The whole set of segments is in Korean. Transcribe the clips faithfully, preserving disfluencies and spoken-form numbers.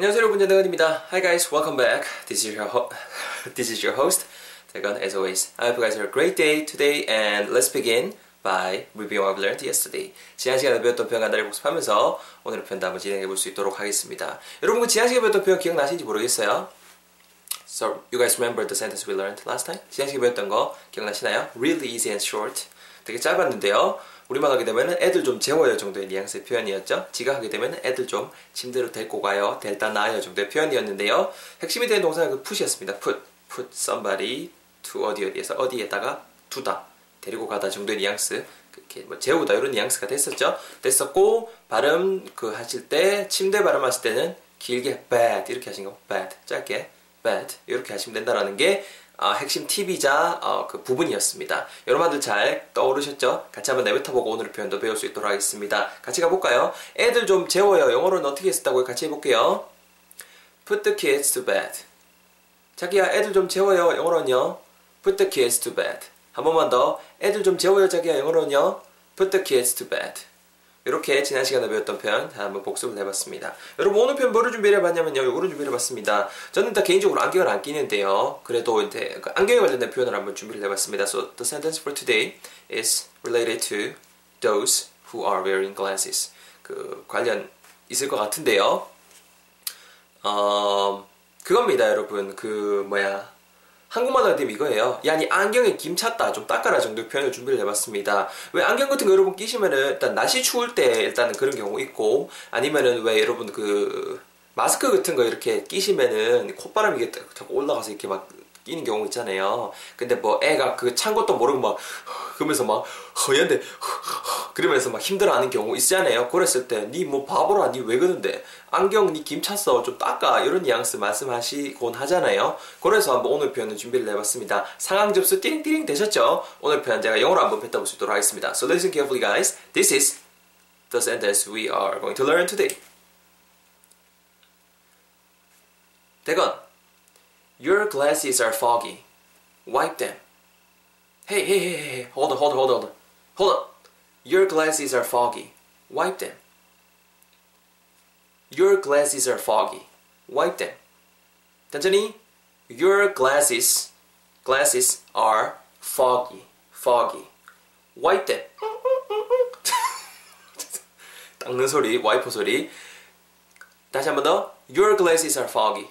안녕하세요 여러분, 전대건입니다. Hi guys, welcome back. This is your ho this is your host, Taekun, as always. I hope you guys have a great day today, and let's begin by reviewing what we learned yesterday. 지난 시간에 배웠던 표현 간단히 복습하면서 오늘의 표현도 한번 진행해 볼 수 있도록 하겠습니다. 여러분, 그 지난 시간에 배웠던 표현 기억나시는지 모르겠어요? So, you guys remember the sentence we learned last time? 지난 시간에 배웠던 거 기억나시나요? Really easy and short. 되게 짧았는데요. 우리만 하게 되면 애들 좀 재워요 정도의 뉘앙스의 표현이었죠. 지가 하게 되면 애들 좀 침대로 데리고 가요, 데려다 놔요 정도의 표현이었는데요. 핵심이 되는 동사는 그 put이었습니다. put, put somebody to 어디 어디에서 어디에다가 두다, 데리고 가다 정도의 뉘앙스, 그렇게 뭐 재우다 이런 뉘앙스가 됐었죠. 됐었고 발음 그 하실 때 침대 발음하실 때는 길게 bed 이렇게 하신 거, bed 짧게 bed 이렇게 하시면 된다라는 게 어, 핵심 팁이자 어, 그 부분이었습니다. 여러분들 잘 떠오르셨죠? 같이 한번 내뱉어보고 오늘의 표현도 배울 수 있도록 하겠습니다. 같이 가볼까요? 애들 좀 재워요. 영어로는 어떻게 했었다고요? 같이 해볼게요. Put the kids to bed. 자기야, 애들 좀 재워요. 영어로는요. Put the kids to bed. 한 번만 더. 애들 좀 재워요. 자기야, 영어로는요. Put the kids to bed. 이렇게 지난 시간에 배웠던 표현 다 한번 복습을 해봤습니다. 여러분, 오늘 표현 뭐를 준비해봤냐면요, 요거를 준비해봤습니다. 저는 다 개인적으로 안경을 안 끼는데요, 그래도 이제 안경에 관련된 표현을 한번 준비를 해봤습니다. So the sentence for today is related to those who are wearing glasses. 그 관련 있을 것 같은데요. 어, 그겁니다, 여러분. 그 뭐야? 한국말로 하면 이거예요. 야, 니 안경에 김 찼다, 좀 닦아라 정도의 표현을 준비를 해봤습니다. 왜 안경 같은 거 여러분 끼시면은 일단 날씨 추울 때 일단은 그런 경우 있고, 아니면은 왜 여러분 그 마스크 같은 거 이렇게 끼시면은 콧바람이 이렇게 자꾸 올라가서 이렇게 막 끼는 경우 있잖아요. 근데 뭐 애가 그 찬 것도 모르고 막 그러면서 막 허연데 그러면서 막 힘들어하는 경우 있잖아요. 그랬을 때 니 뭐 바보라, 니 왜 그러는데, 안경 니 김 찼어, 좀 닦아, 이런 뉘앙스 말씀하시곤 하잖아요. 그래서 한번 오늘 표현을 준비를 해봤습니다. 상황 접수 띠링띠링 되셨죠? 오늘 표현 제가 영어로 한번 뱉어볼 수 있도록 하겠습니다. So listen carefully guys. This is the sentence we are going to learn today. 대건, your glasses are foggy. Wipe them. Hey, hey, hey, hey, hold on, hold on, hold on, hold on. Your glasses are foggy. Wipe them. Your glasses are foggy. Wipe them. 단전히 your glasses, glasses are foggy, foggy. Wipe them. 닦는 소리, 와이퍼 소리. 다시 한번 더. Your glasses are foggy.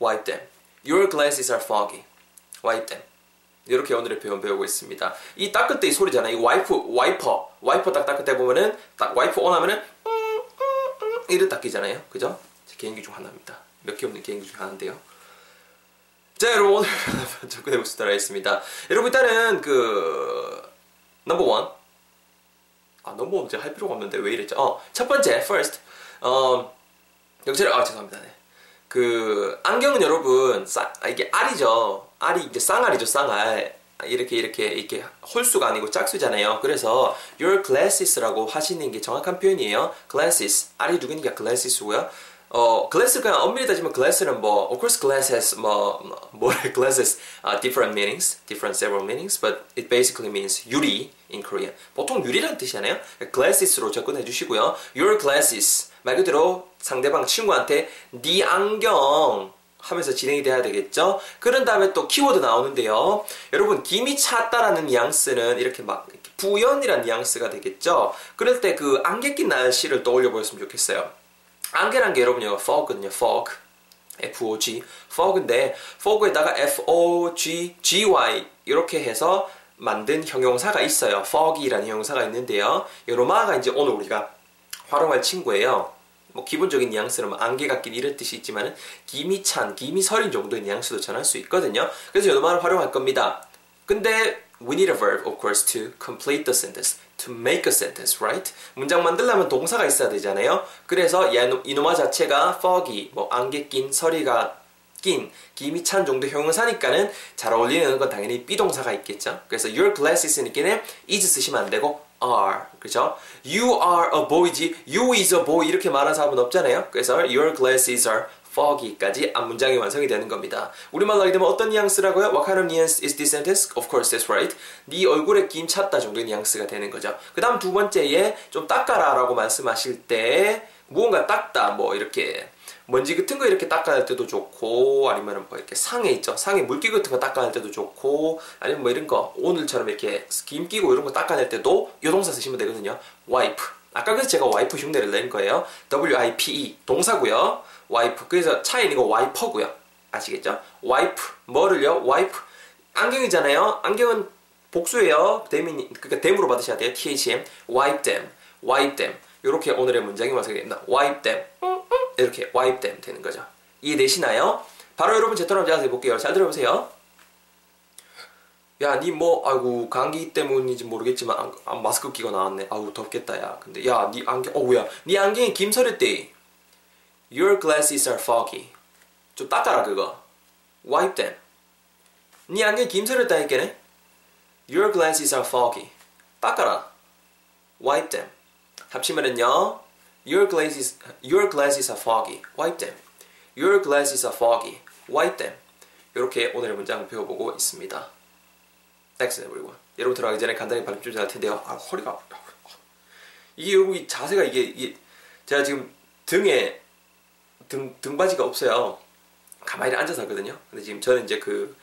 Wipe them. Your glasses are foggy. Wipe them. 이렇게 오늘의 표현 배우고 있습니다. 이 닦을 때 이 소리잖아요. 이 와이프, 와이퍼, 와이퍼 딱 닦을 때 보면은 딱 와이퍼 온 하면은 이를 닦이잖아요. 그죠? 제 개인기 중 하나입니다. 몇 개 없는 개인기 중 하나인데요. 자, 여러분 오늘 접근해 보시도록 하겠습니다. 여러분 일단은 그 넘버 원, 아 넘버 원 제가 할 필요가 없는데 왜 이랬죠? 어, 첫 번째 first, 어 영체를 아 죄송합니다. 네. 그 안경은 여러분 싸, 아, 이게 알이죠. 알이 이제 쌍알이죠. 쌍알 이렇게 이렇게 이렇게 홀수가 아니고 짝수잖아요. 그래서 your glasses라고 하시는 게 정확한 표현이에요. glasses 알이 두 개니까 glasses고요. 어 glass 그냥 엄밀히 따지면 glass는 뭐 of course glass has 뭐 뭐래 glasses uh, different meanings, different several meanings, but it basically means 유리 in Korean. 보통 유리란 뜻이잖아요. glasses로 접근해 주시고요. your glasses 말 그대로 상대방 친구한테 네 안경 하면서 진행이 돼야 되겠죠? 그런 다음에 또 키워드 나오는데요. 여러분, 김이 찼다라는 뉘앙스는 이렇게 막 부연이라는 뉘앙스가 되겠죠? 그럴 때 그 안개 낀 날씨를 떠올려 보셨으면 좋겠어요. 안개란 게 여러분, fog거든요. fog. 에프 오 지. fog인데, fog에다가 에프 오 지 지 와이 이렇게 해서 만든 형용사가 있어요. fog이라는 형용사가 있는데요. 이 로마가 이제 오늘 우리가 활용할 친구예요. 뭐 기본적인 뉘앙스는 안개가 낀 이런 뜻이 있지만 김이 찬, 김이 서린 정도의 뉘앙스도 전할 수 있거든요. 그래서 이 말을 활용할 겁니다. 근데 we need a verb, of course, to complete the sentence, to make a sentence, right? 문장 만들려면 동사가 있어야 되잖아요. 그래서 이놈아 자체가 foggy, 뭐 안개 낀, 서리가 낀, 김이 찬 정도의 형용사니까는 잘 어울리는 건 당연히 비동사가 있겠죠. 그래서 your glasses니까는 is 쓰시면 안 되고 are, 그죠? You are a boy지, you is a boy 이렇게 말하는 사람은 없잖아요. 그래서 your glasses are foggy까지 앞 문장이 완성이 되는 겁니다. 우리말로 하게 되면 어떤 뉘앙스라고요? What kind of nuance is this sentence? Of course, that's right. 네 얼굴에 김 찼다 정도의 뉘앙스가 되는 거죠. 그 다음 두 번째에 좀 닦아라 라고 말씀하실 때 무언가 닦다, 뭐 이렇게 먼지 같은 거 이렇게 닦아낼 때도 좋고, 아니면 뭐 이렇게 상에 있죠, 상에 물기 같은 거 닦아낼 때도 좋고, 아니면 뭐 이런 거 오늘처럼 이렇게 스킨 끼고 이런 거 닦아낼 때도 요 동사 쓰시면 되거든요. 와이프. 아까 그래서 제가 와이프 흉내를 낸 거예요. 와이프 동사고요. 와이프. 그래서 차이는 이거 와이퍼고요. 아시겠죠? 와이프. 뭐를요? 와이프. 안경이잖아요. 안경은 복수예요. 대민, 그러니까 댐으로 받으셔야 돼요. them. wipe them. wipe them. 요렇게 오늘의 문장이 완성됩니다. wipe them. 이렇게 wipe them 되는 거죠. 이해되시나요? 바로 여러분 제 턴으로 자세히 볼게요. 잘 들어보세요. 야, 니 뭐, 아이고, 감기 때문인지 모르겠지만, 안, 아, 마스크 끼고 나왔네. 아우, 덥겠다, 야. 근데, 야, 니 안경, 어우, 야. 니 안경이 김서렸대. Your glasses are foggy. 좀 닦아라, 그거. wipe them. 니 안경이 김서렸다 했겠네? Your glasses are foggy. 닦아라. wipe them. 합치면은요, Your glasses, your glasses are foggy. wipe them. Your glasses are foggy. wipe them. 이렇게 오늘의 문장을 배워보고 있습니다. Excellent, everyone. 여러분 들어가기 전에 간단히 발음 좀 잘 텐데요. 아, 허리가 아프다. 이게 여러분 이 자세가 이게, 이게 제가 지금 등에 등 등받이가 없어요. 가만히 앉아서 하거든요. 근데 지금 저는 이제 그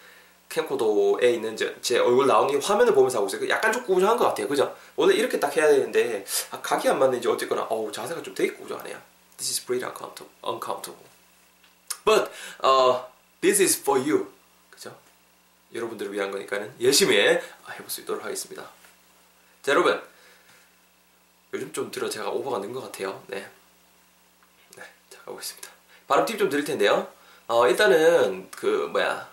캠코더에 있는 제, 제 얼굴 나오는 화면을 보면서 하고 있어요. 약간 좀 꾸준한 것 같아요, 그죠? 오늘 이렇게 딱 해야 되는데 아, 각이 안 맞는지 어쨌거나 어우 자세가 좀 되게 꾸준하네요. This is pretty uncomfortable. But uh, this is for you. 그죠? 여러분들을 위한 거니까는 열심히 해볼 수 있도록 하겠습니다. 자, 여러분 요즘 좀 들어 제가 오버가 는 것 같아요. 네, 네, 자 가보겠습니다. 발음 팁 좀 드릴 텐데요. 어, 일단은 그 뭐야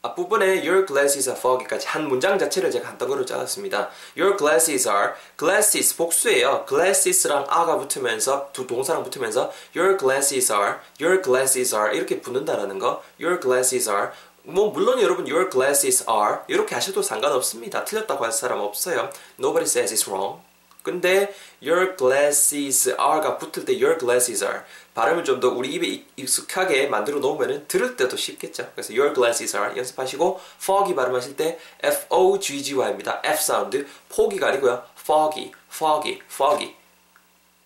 앞부분에 your glasses are foggy까지 한 문장 자체를 제가 한꺼번에 짜놨습니다. Your glasses are glasses 복수예요. glasses랑 a가 붙으면서 두 동사랑 붙으면서 your glasses are your glasses are 이렇게 붙는다라는 거. Your glasses are 뭐 물론 여러분 your glasses are 이렇게 하셔도 상관없습니다. 틀렸다고 할 사람 없어요. Nobody says it's wrong. 근데 your glasses are가 붙을 때 your glasses are 발음을 좀 더 우리 입에 익숙하게 만들어 놓으면 들을 때도 쉽겠죠. 그래서 your glasses are 연습하시고 foggy 발음하실 때 F-O-G-G-Y입니다. F 사운드 포기가 아니고요. foggy, foggy, foggy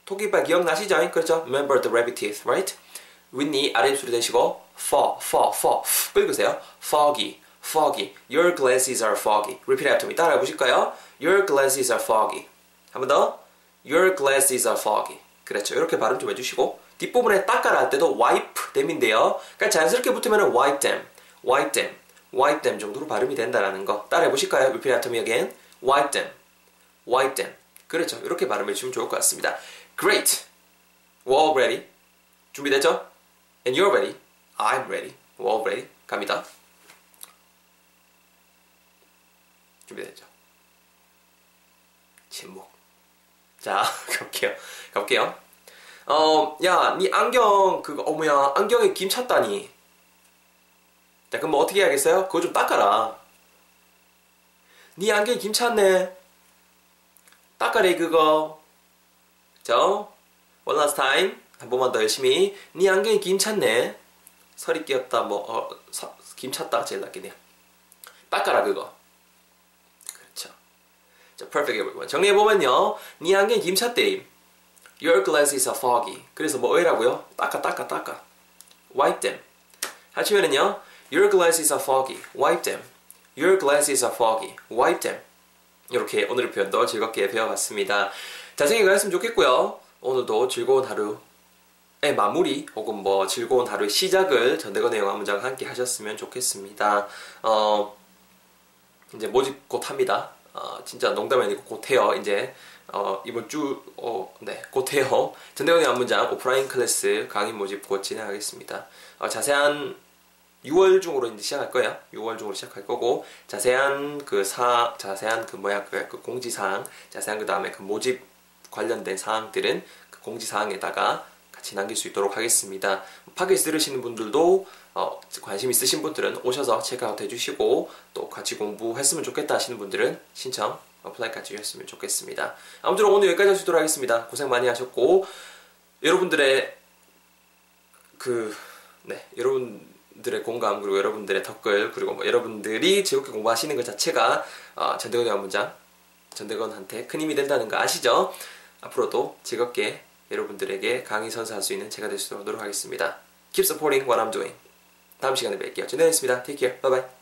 토끼발 기억나시죠? 그렇죠? Remember the rabbit teeth, right? 윗니 아랫입술이 되시고 fo, fo, fo 긁으세요. foggy, foggy. Your glasses are foggy. Repeat after me. 따라해 보실까요? Your glasses are foggy. 한 번 더. Your glasses are foggy. 그렇죠. 이렇게 발음 좀 해주시고 뒷부분에 닦아라 할 때도 wipe them인데요. 그러니까 자연스럽게 붙으면 wipe them, wipe them, wipe them 정도로 발음이 된다라는 거. 따라해 보실까요? Repeat after me again. Wipe them, wipe them. 그렇죠. 이렇게 발음해 주시면 좋을 것 같습니다. Great. We're all ready. 준비됐죠? And you're ready. I'm ready. We're all ready. 갑니다. 준비됐죠? 침묵. 자, 가볼게요. 가볼게요. 어, 야, 니 안경, 그거, 어머야, 안경에 김 찼다니. 자, 그럼 뭐 어떻게 해야겠어요? 그거 좀 닦아라. 니 안경에 김 찼네. 닦아래, 그거. 자, one last time. 한 번만 더 열심히. 니 안경에 김 찼네. 설이 끼었다, 뭐, 어, 서, 김 찼다, 제일 낫겠네요. 닦아라, 그거. 그렇죠. 자, perfect everyone. 정리해보면요. 니 안경에 김 찼대. Your glasses are foggy. 그래서 뭐, 어이라고요? 닦아, 닦아, 닦아. Wipe them. 하시면은요. Your glasses are foggy. Wipe them. Your glasses are foggy. Wipe them. 이렇게 오늘의 표현도 즐겁게 배워봤습니다. 자세히 가셨으면 좋겠고요. 오늘도 즐거운 하루. 의 마무리 혹은 뭐 즐거운 하루의 시작을 전대건의 영어한문장과 함께 하셨으면 좋겠습니다. 어, 이제 모집 곧 합니다. 어, 진짜 농담이 아니고 곧 해요. 이제 어, 이번 주 어, 네, 곧 해요. 전대건의 영어한문장 오프라인 클래스 강의 모집 곧 진행하겠습니다. 어, 자세한 유월 중으로 이제 시작할 거예요. 유월 중으로 시작할 거고 자세한 그 사 자세한 그 뭐야 그, 그 공지사항 자세한 그 다음에 그 모집 관련된 사항들은 그 공지사항에다가 같이 남길 수 있도록 하겠습니다. 팟캐스트 들으시는 분들도 어, 관심 있으신 분들은 오셔서 체크아웃 해주시고 또 같이 공부했으면 좋겠다 하시는 분들은 신청 어플라이까지 해주셨으면 좋겠습니다. 아무쪼록 오늘 여기까지 할 수 있도록 하겠습니다. 고생 많이 하셨고 여러분들의 그 네 여러분들의 공감 그리고 여러분들의 댓글 그리고 뭐 여러분들이 즐겁게 공부하시는 것 자체가 어, 전대건의 영어한문장 전대건한테 큰 힘이 된다는 거 아시죠? 앞으로도 즐겁게 여러분들에게 강의 선사할 수 있는 제가 될 수 있도록 노력하겠습니다. Keep supporting what I'm doing. 다음 시간에 뵐게요. 전대건이었습니다. Take care. Bye bye.